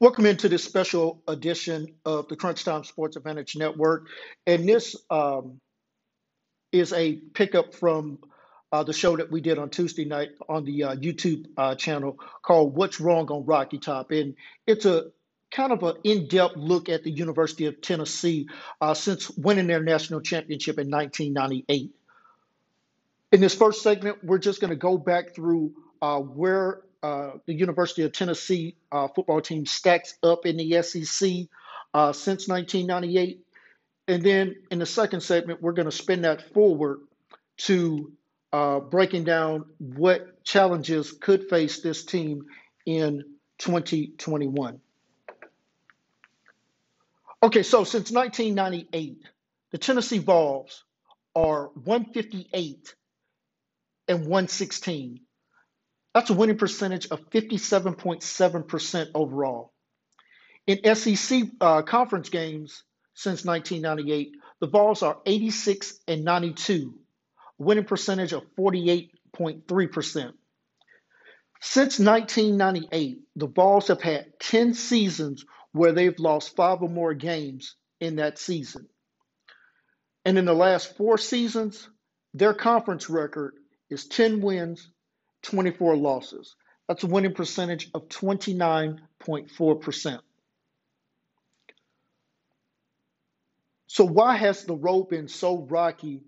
Welcome into this special edition of the Crunch Time Sports Advantage Network. And this is a pickup from the show that we did on Tuesday night on the YouTube channel called What's Wrong on Rocky Top. And it's a kind of an in-depth look at the University of Tennessee since winning their national championship in 1998. In this first segment, we're just going to go back through where the University of Tennessee football team stacks up in the SEC since 1998. And then in the second segment, we're going to spin that forward to breaking down what challenges could face this team in 2021. Okay, so since 1998, the Tennessee Vols are 158-116. That's a winning percentage of 57.7% overall. In SEC conference games since 1998, the Vols are 86-92, a winning percentage of 48.3%. Since 1998, the Vols have had 10 seasons where they've lost 5 or more games in that season. And in the last 4 seasons, their conference record is 10 wins, 24 losses. That's a winning percentage of 29.4%. So why has the road been so rocky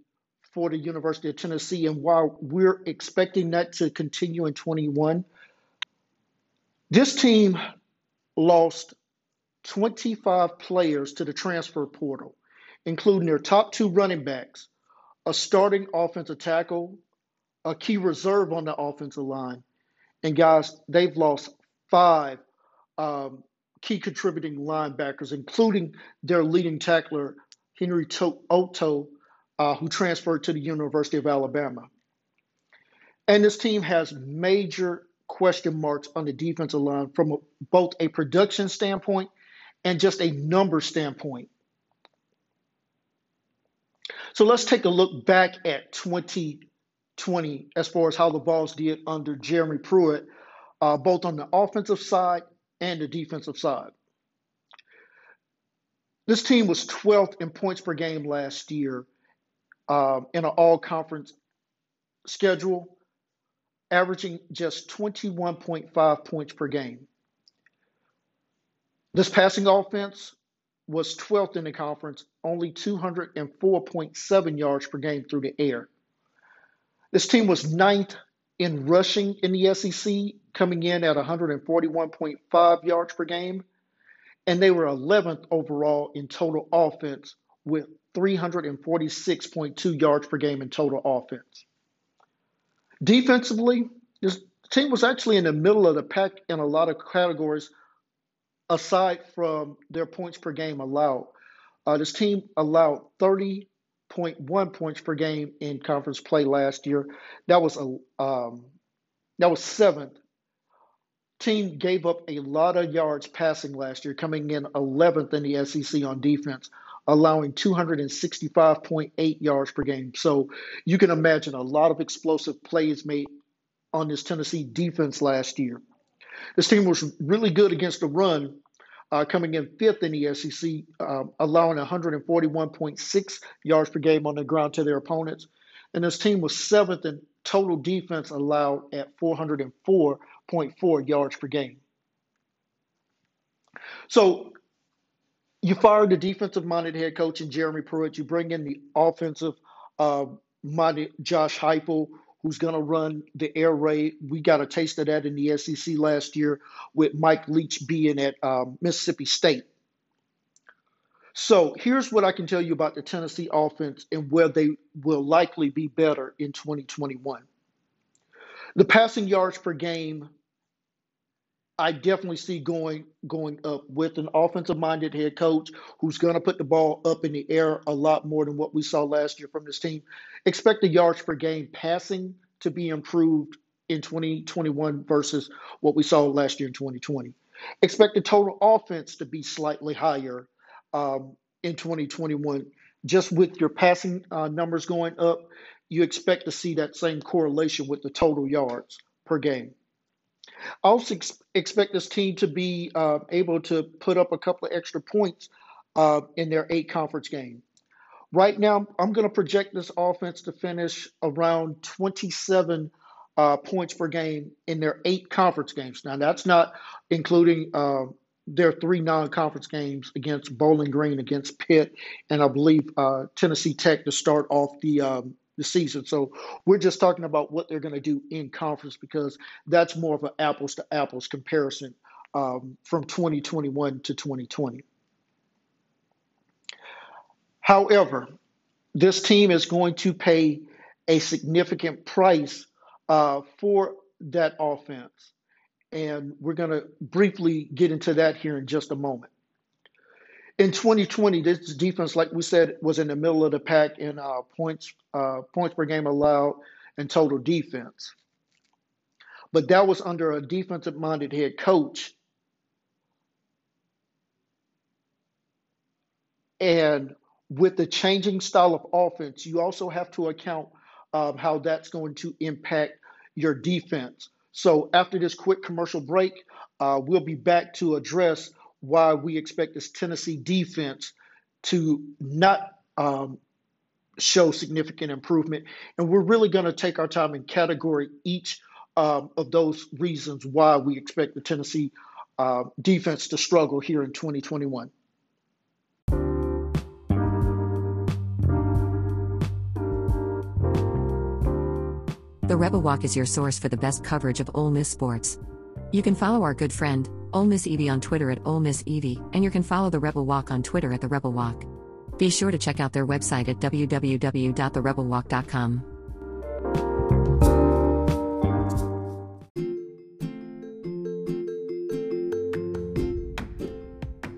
for the University of Tennessee, and why we're expecting that to continue in 21? This team lost 25 players to the transfer portal, including their top 2 running backs, a starting offensive tackle, a key reserve on the offensive line. And guys, they've lost 5 key contributing linebackers, including their leading tackler, Henry To'o, who transferred to the University of Alabama. And this team has major question marks on the defensive line from both a production standpoint and just a number standpoint. So let's take a look back at 2020 as far as how the Vols did under Jeremy Pruitt, both on the offensive side and the defensive side. This team was 12th in points per game last year in an all-conference schedule, averaging just 21.5 points per game. This passing offense was 12th in the conference, only 204.7 yards per game through the air. This team was 9th in rushing in the SEC, coming in at 141.5 yards per game, and they were 11th overall in total offense with 346.2 yards per game in total offense. Defensively, this team was actually in the middle of the pack in a lot of categories aside from their points per game allowed. This team allowed 30.1 points per game in conference play last year. That was 7th. Team gave up a lot of yards passing last year, coming in 11th in the SEC on defense, allowing 265.8 yards per game. So you can imagine a lot of explosive plays made on this Tennessee defense last year. This team was really good against the run, coming in 5th in the SEC, allowing 141.6 yards per game on the ground to their opponents. And this team was 7th in total defense allowed at 404.4 yards per game. So you fire the defensive-minded head coach in Jeremy Pruitt. You bring in the offensive-minded Josh Heupel, who's going to run the air raid. We got a taste of that in the SEC last year with Mike Leach being at Mississippi State. So here's what I can tell you about the Tennessee offense and where they will likely be better in 2021. The passing yards per game, I definitely see going up with an offensive-minded head coach who's going to put the ball up in the air a lot more than what we saw last year from this team. Expect the yards per game passing to be improved in 2021 versus what we saw last year in 2020. Expect the total offense to be slightly higher in 2021. Just with your passing numbers going up, you expect to see that same correlation with the total yards per game. I also expect this team to be able to put up a couple of extra points in their 8 conference game. Right now, I'm going to project this offense to finish around 27 points per game in their 8 conference games. Now, that's not including their 3 non-conference games against Bowling Green, against Pitt, and I believe Tennessee Tech to start off the season. So we're just talking about what they're going to do in conference because that's more of an apples-to-apples comparison from 2021 to 2020. However, this team is going to pay a significant price for that offense, and we're going to briefly get into that here in just a moment. In 2020, this defense, like we said, was in the middle of the pack in points per game allowed and total defense. But that was under a defensive-minded head coach. And with the changing style of offense, you also have to account how that's going to impact your defense. So after this quick commercial break, we'll be back to address why we expect this Tennessee defense to not show significant improvement. And we're really going to take our time and categorize each of those reasons why we expect the Tennessee defense to struggle here in 2021. The Rebel Walk is your source for the best coverage of Ole Miss sports. You can follow our good friend, Ole Miss Evie, on Twitter at Ole Miss Evie, and you can follow The Rebel Walk on Twitter at The Rebel Walk. Be sure to check out their website at www.therebelwalk.com.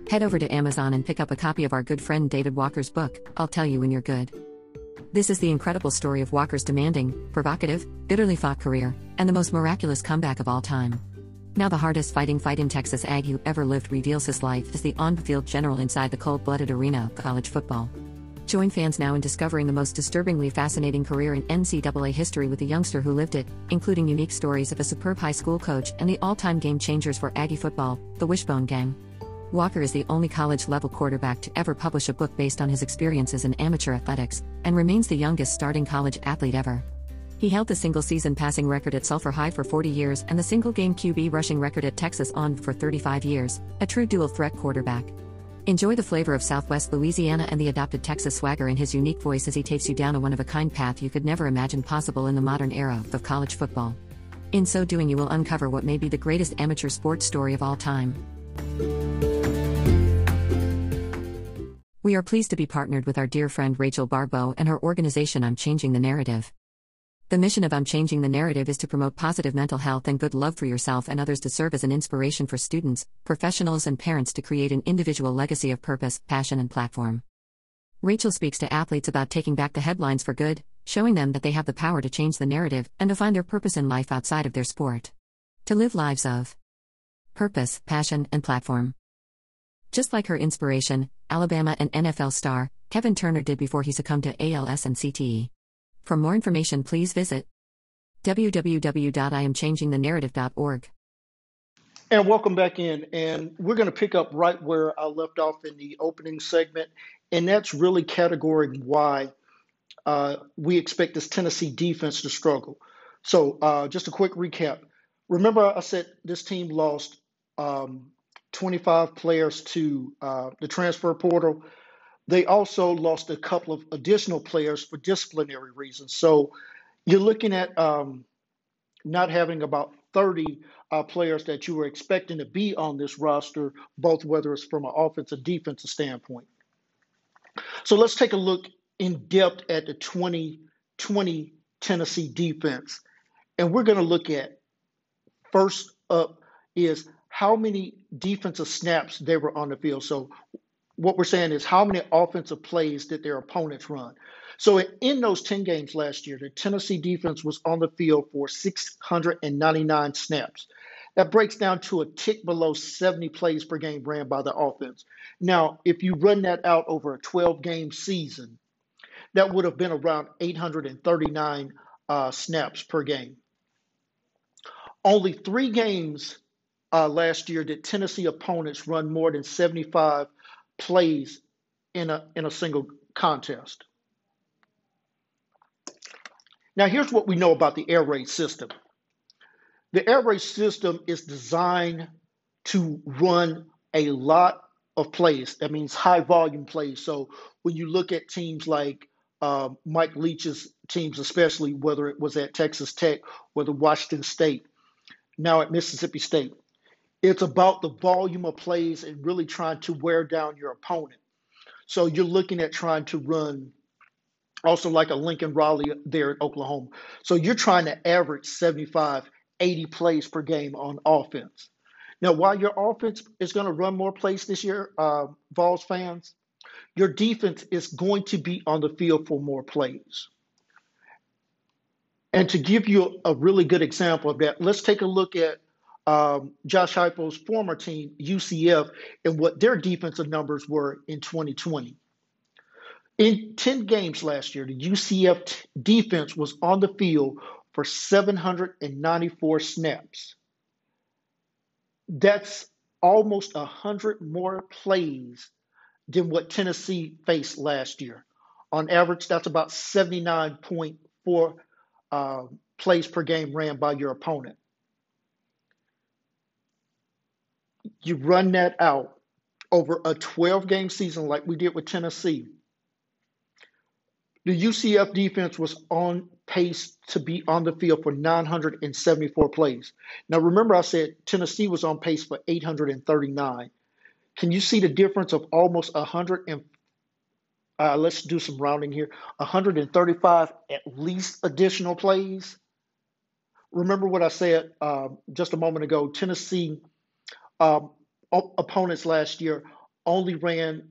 Head over to Amazon and pick up a copy of our good friend David Walker's book, I'll Tell You When You're Good. This is the incredible story of Walker's demanding, provocative, bitterly fought career, and the most miraculous comeback of all time. Now the hardest fighting fighting Texas Aggie who ever lived reveals his life as the on-field general inside the cold-blooded arena of college football. Join fans now in discovering the most disturbingly fascinating career in NCAA history with the youngster who lived it, including unique stories of a superb high school coach and the all-time game-changers for Aggie football, the Wishbone Gang. Walker is the only college-level quarterback to ever publish a book based on his experiences in amateur athletics, and remains the youngest starting college athlete ever. He held the single-season passing record at Sulphur High for 40 years and the single-game QB rushing record at Texas On for 35 years, a true dual-threat quarterback. Enjoy the flavor of Southwest Louisiana and the adopted Texas swagger in his unique voice as he takes you down a one-of-a-kind path you could never imagine possible in the modern era of college football. In so doing, you will uncover what may be the greatest amateur sports story of all time. We are pleased to be partnered with our dear friend Rachel Barbeau and her organization I'm Changing the Narrative. The mission of I'm Changing the Narrative is to promote positive mental health and good love for yourself and others, to serve as an inspiration for students, professionals, and parents to create an individual legacy of purpose, passion, and platform. Rachel speaks to athletes about taking back the headlines for good, showing them that they have the power to change the narrative and to find their purpose in life outside of their sport. To live lives of purpose, passion, and platform. Just like her inspiration, Alabama and NFL star Kevin Turner did before he succumbed to ALS and CTE. For more information, please visit www.iamchangingthenarrative.org. And welcome back in, and we're going to pick up right where I left off in the opening segment, and that's really categorizing why we expect this Tennessee defense to struggle. So just a quick recap. Remember I said this team lost 25 players to the transfer portal. They also lost a couple of additional players for disciplinary reasons. So you're looking at not having about 30 players that you were expecting to be on this roster, both whether it's from an offensive and defensive standpoint. So let's take a look in depth at the 2020 Tennessee defense. And we're going to look at, first up is how many defensive snaps they were on the field. So what we're saying is how many offensive plays did their opponents run. So in those 10 games last year, the Tennessee defense was on the field for 699 snaps. That breaks down to a tick below 70 plays per game ran by the offense. Now, if you run that out over a 12-game season, that would have been around 839 snaps per game. Only 3 games last year did Tennessee opponents run more than 75 plays in a single contest. Now, here's what we know about the air raid system. The air raid system is designed to run a lot of plays. That means high volume plays. So when you look at teams like Mike Leach's teams, especially whether it was at Texas Tech, whether Washington State, now at Mississippi State, it's about the volume of plays and really trying to wear down your opponent. So you're looking at trying to run also like a Lincoln Riley there at Oklahoma. So you're trying to average 75, 80 plays per game on offense. Now, while your offense is going to run more plays this year, Vols fans, your defense is going to be on the field for more plays. And to give you a really good example of that, let's take a look at Josh Heupel's former team, UCF, and what their defensive numbers were in 2020. In 10 games last year, the UCF defense was on the field for 794 snaps. That's almost 100 more plays than what Tennessee faced last year. On average, that's about 79.4 plays per game ran by your opponent. You run that out over a 12-game season like we did with Tennessee. The UCF defense was on pace to be on the field for 974 plays. Now, remember I said Tennessee was on pace for 839. Can you see the difference of almost 100 and, let's do some rounding here, 135 at least additional plays? Remember what I said just a moment ago, Tennessee opponents last year only ran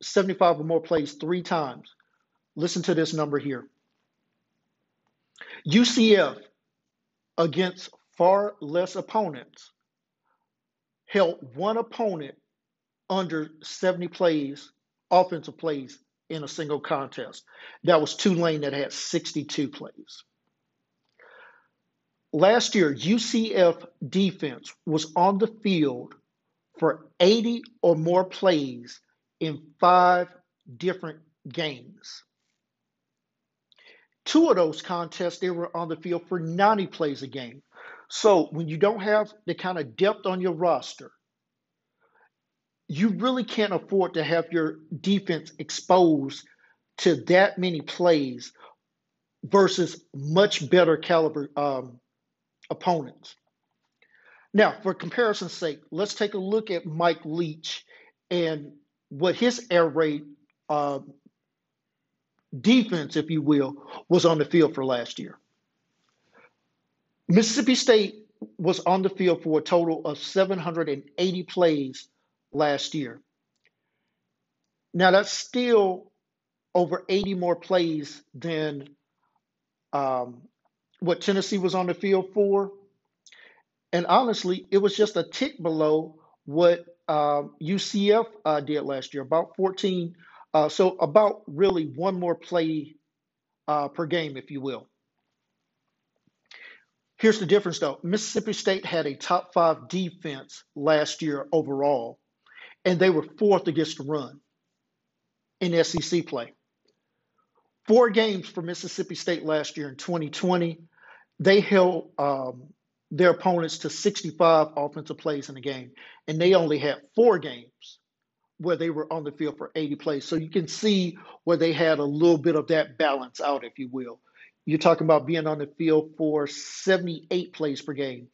75 or more plays 3 times. Listen to this number here. UCF against far less opponents held 1 opponent under 70 plays, offensive plays in a single contest. That was Tulane that had 62 plays. Last year, UCF defense was on the field for 80 or more plays in 5 different games. 2 of those contests, they were on the field for 90 plays a game. So when you don't have the kind of depth on your roster, you really can't afford to have your defense exposed to that many plays versus much better caliber opponents. Now, for comparison's sake, let's take a look at Mike Leach and what his air raid defense, if you will, was on the field for last year. Mississippi State was on the field for a total of 780 plays last year. Now, that's still over 80 more plays than what Tennessee was on the field for. And honestly, it was just a tick below what UCF did last year, about 14. So about really 1 more play per game, if you will. Here's the difference, though. Mississippi State had a top 5 defense last year overall, and they were 4th against the run in SEC play. 4 games for Mississippi State last year in 2020. They held their opponents to 65 offensive plays in a game, and they only had 4 games where they were on the field for 80 plays. So you can see where they had a little bit of that balance out, if you will. You're talking about being on the field for 78 plays per game.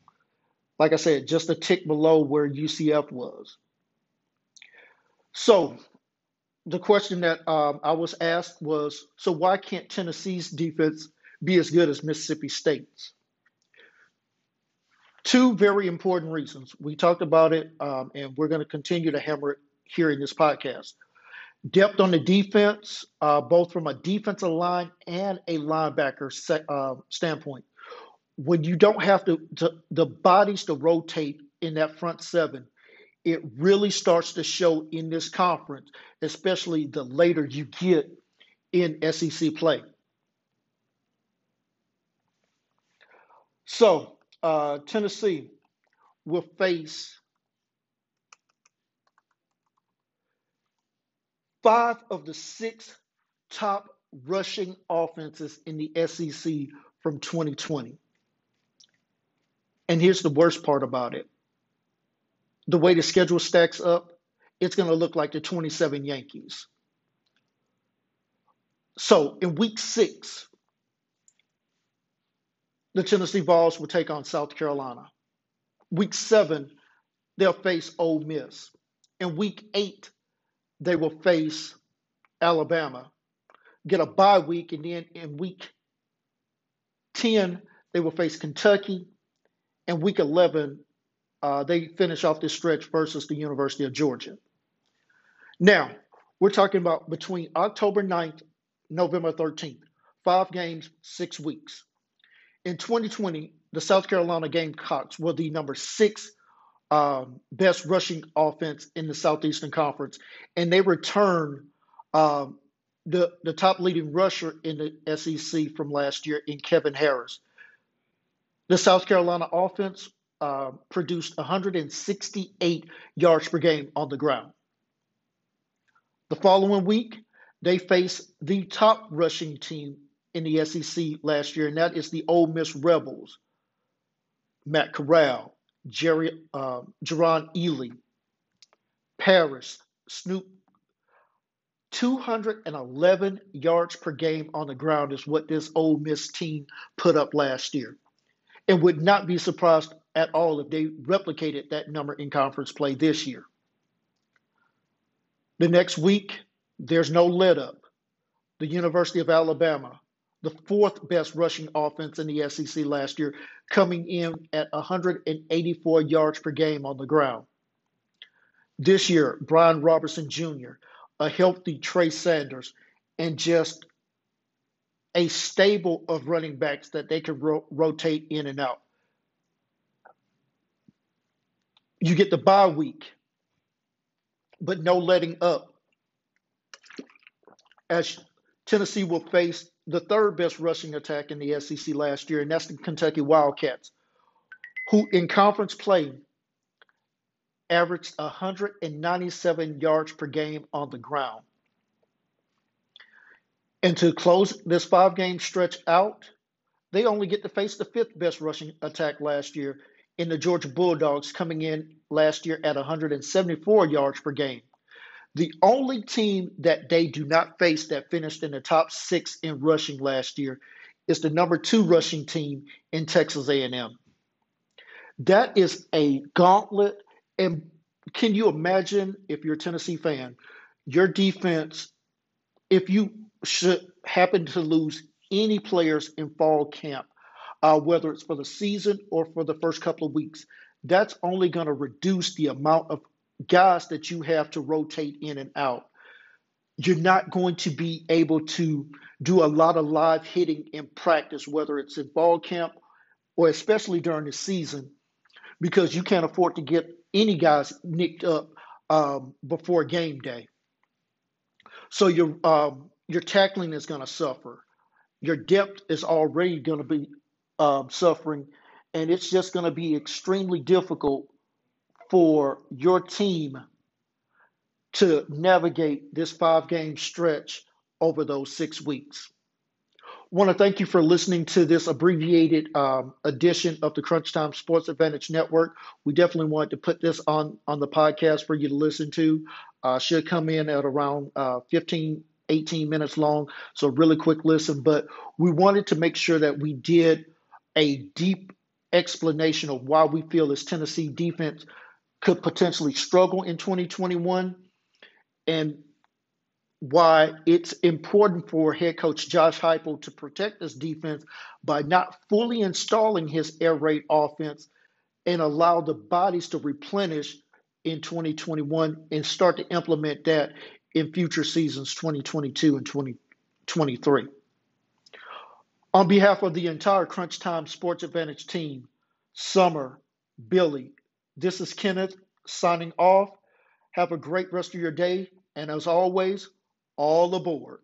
Like I said, just a tick below where UCF was. So the question that I was asked was, so why can't Tennessee's defense be as good as Mississippi State's? 2 very important reasons. We talked about it, and we're going to continue to hammer it here in this podcast. Depth on the defense, both from a defensive line and a linebacker standpoint. When you don't have the bodies to rotate in that front 7, it really starts to show in this conference, especially the later you get in SEC play. So Tennessee will face 5 of the 6 top rushing offenses in the SEC from 2020. And here's the worst part about it. The way the schedule stacks up, it's going to look like the 27 Yankees. So in week 6, the Tennessee Vols will take on South Carolina. Week 7, they'll face Ole Miss. In week 8, they will face Alabama. Get a bye week, and then in week 10, they will face Kentucky. And week 11, they finish off this stretch versus the University of Georgia. Now, we're talking about between October 9th, November 13th, 5 games, 6 weeks. In 2020, the South Carolina Gamecocks were the number 6 best rushing offense in the Southeastern Conference, and they returned the top leading rusher in the SEC from last year in Kevin Harris. The South Carolina offense produced 168 yards per game on the ground. The following week, they face the top rushing team in the SEC last year, and that is the Ole Miss Rebels. Matt Corral, Jerron Ely, Parrish, Snoop. 211 yards per game on the ground is what this Ole Miss team put up last year, and would not be surprised at all if they replicated that number in conference play this year. The next week, there's no let up. The University of Alabama, the 4th best rushing offense in the SEC last year, coming in at 184 yards per game on the ground. This year, Brian Robertson Jr., a healthy Trey Sanders, and just a stable of running backs that they can rotate in and out. You get the bye week, but no letting up, as Tennessee will face the 3rd best rushing attack in the SEC last year, and that's the Kentucky Wildcats, who in conference play averaged 197 yards per game on the ground. And to close this 5-game stretch out, they only get to face the 5th best rushing attack last year in the Georgia Bulldogs, coming in last year at 174 yards per game. The only team that they do not face that finished in the top 6 in rushing last year is the number 2 rushing team in Texas A&M. That is a gauntlet. And can you imagine, if you're a Tennessee fan, your defense, if you should happen to lose any players in fall camp, whether it's for the season or for the first couple of weeks, that's only going to reduce the amount of guys that you have to rotate in and out. You're not going to be able to do a lot of live hitting in practice, whether it's in fall camp or especially during the season, because you can't afford to get any guys nicked up before game day. So your tackling is going to suffer. Your depth is already going to be suffering, and it's just going to be extremely difficult for your team to navigate this 5-game stretch over those 6 weeks. Want to thank you for listening to this abbreviated edition of the Crunch Time Sports Advantage Network. We definitely wanted to put this on the podcast for you to listen to. Should come in at around 15, 18 minutes long, so really quick listen. But we wanted to make sure that we did a deep explanation of why we feel this Tennessee defense could potentially struggle in 2021, and why it's important for head coach Josh Heupel to protect this defense by not fully installing his air raid offense and allow the bodies to replenish in 2021 and start to implement that in future seasons, 2022 and 2023. On behalf of the entire Crunch Time Sports Advantage team, Summer, Billy, this is Kenneth signing off. Have a great rest of your day, and as always, all aboard.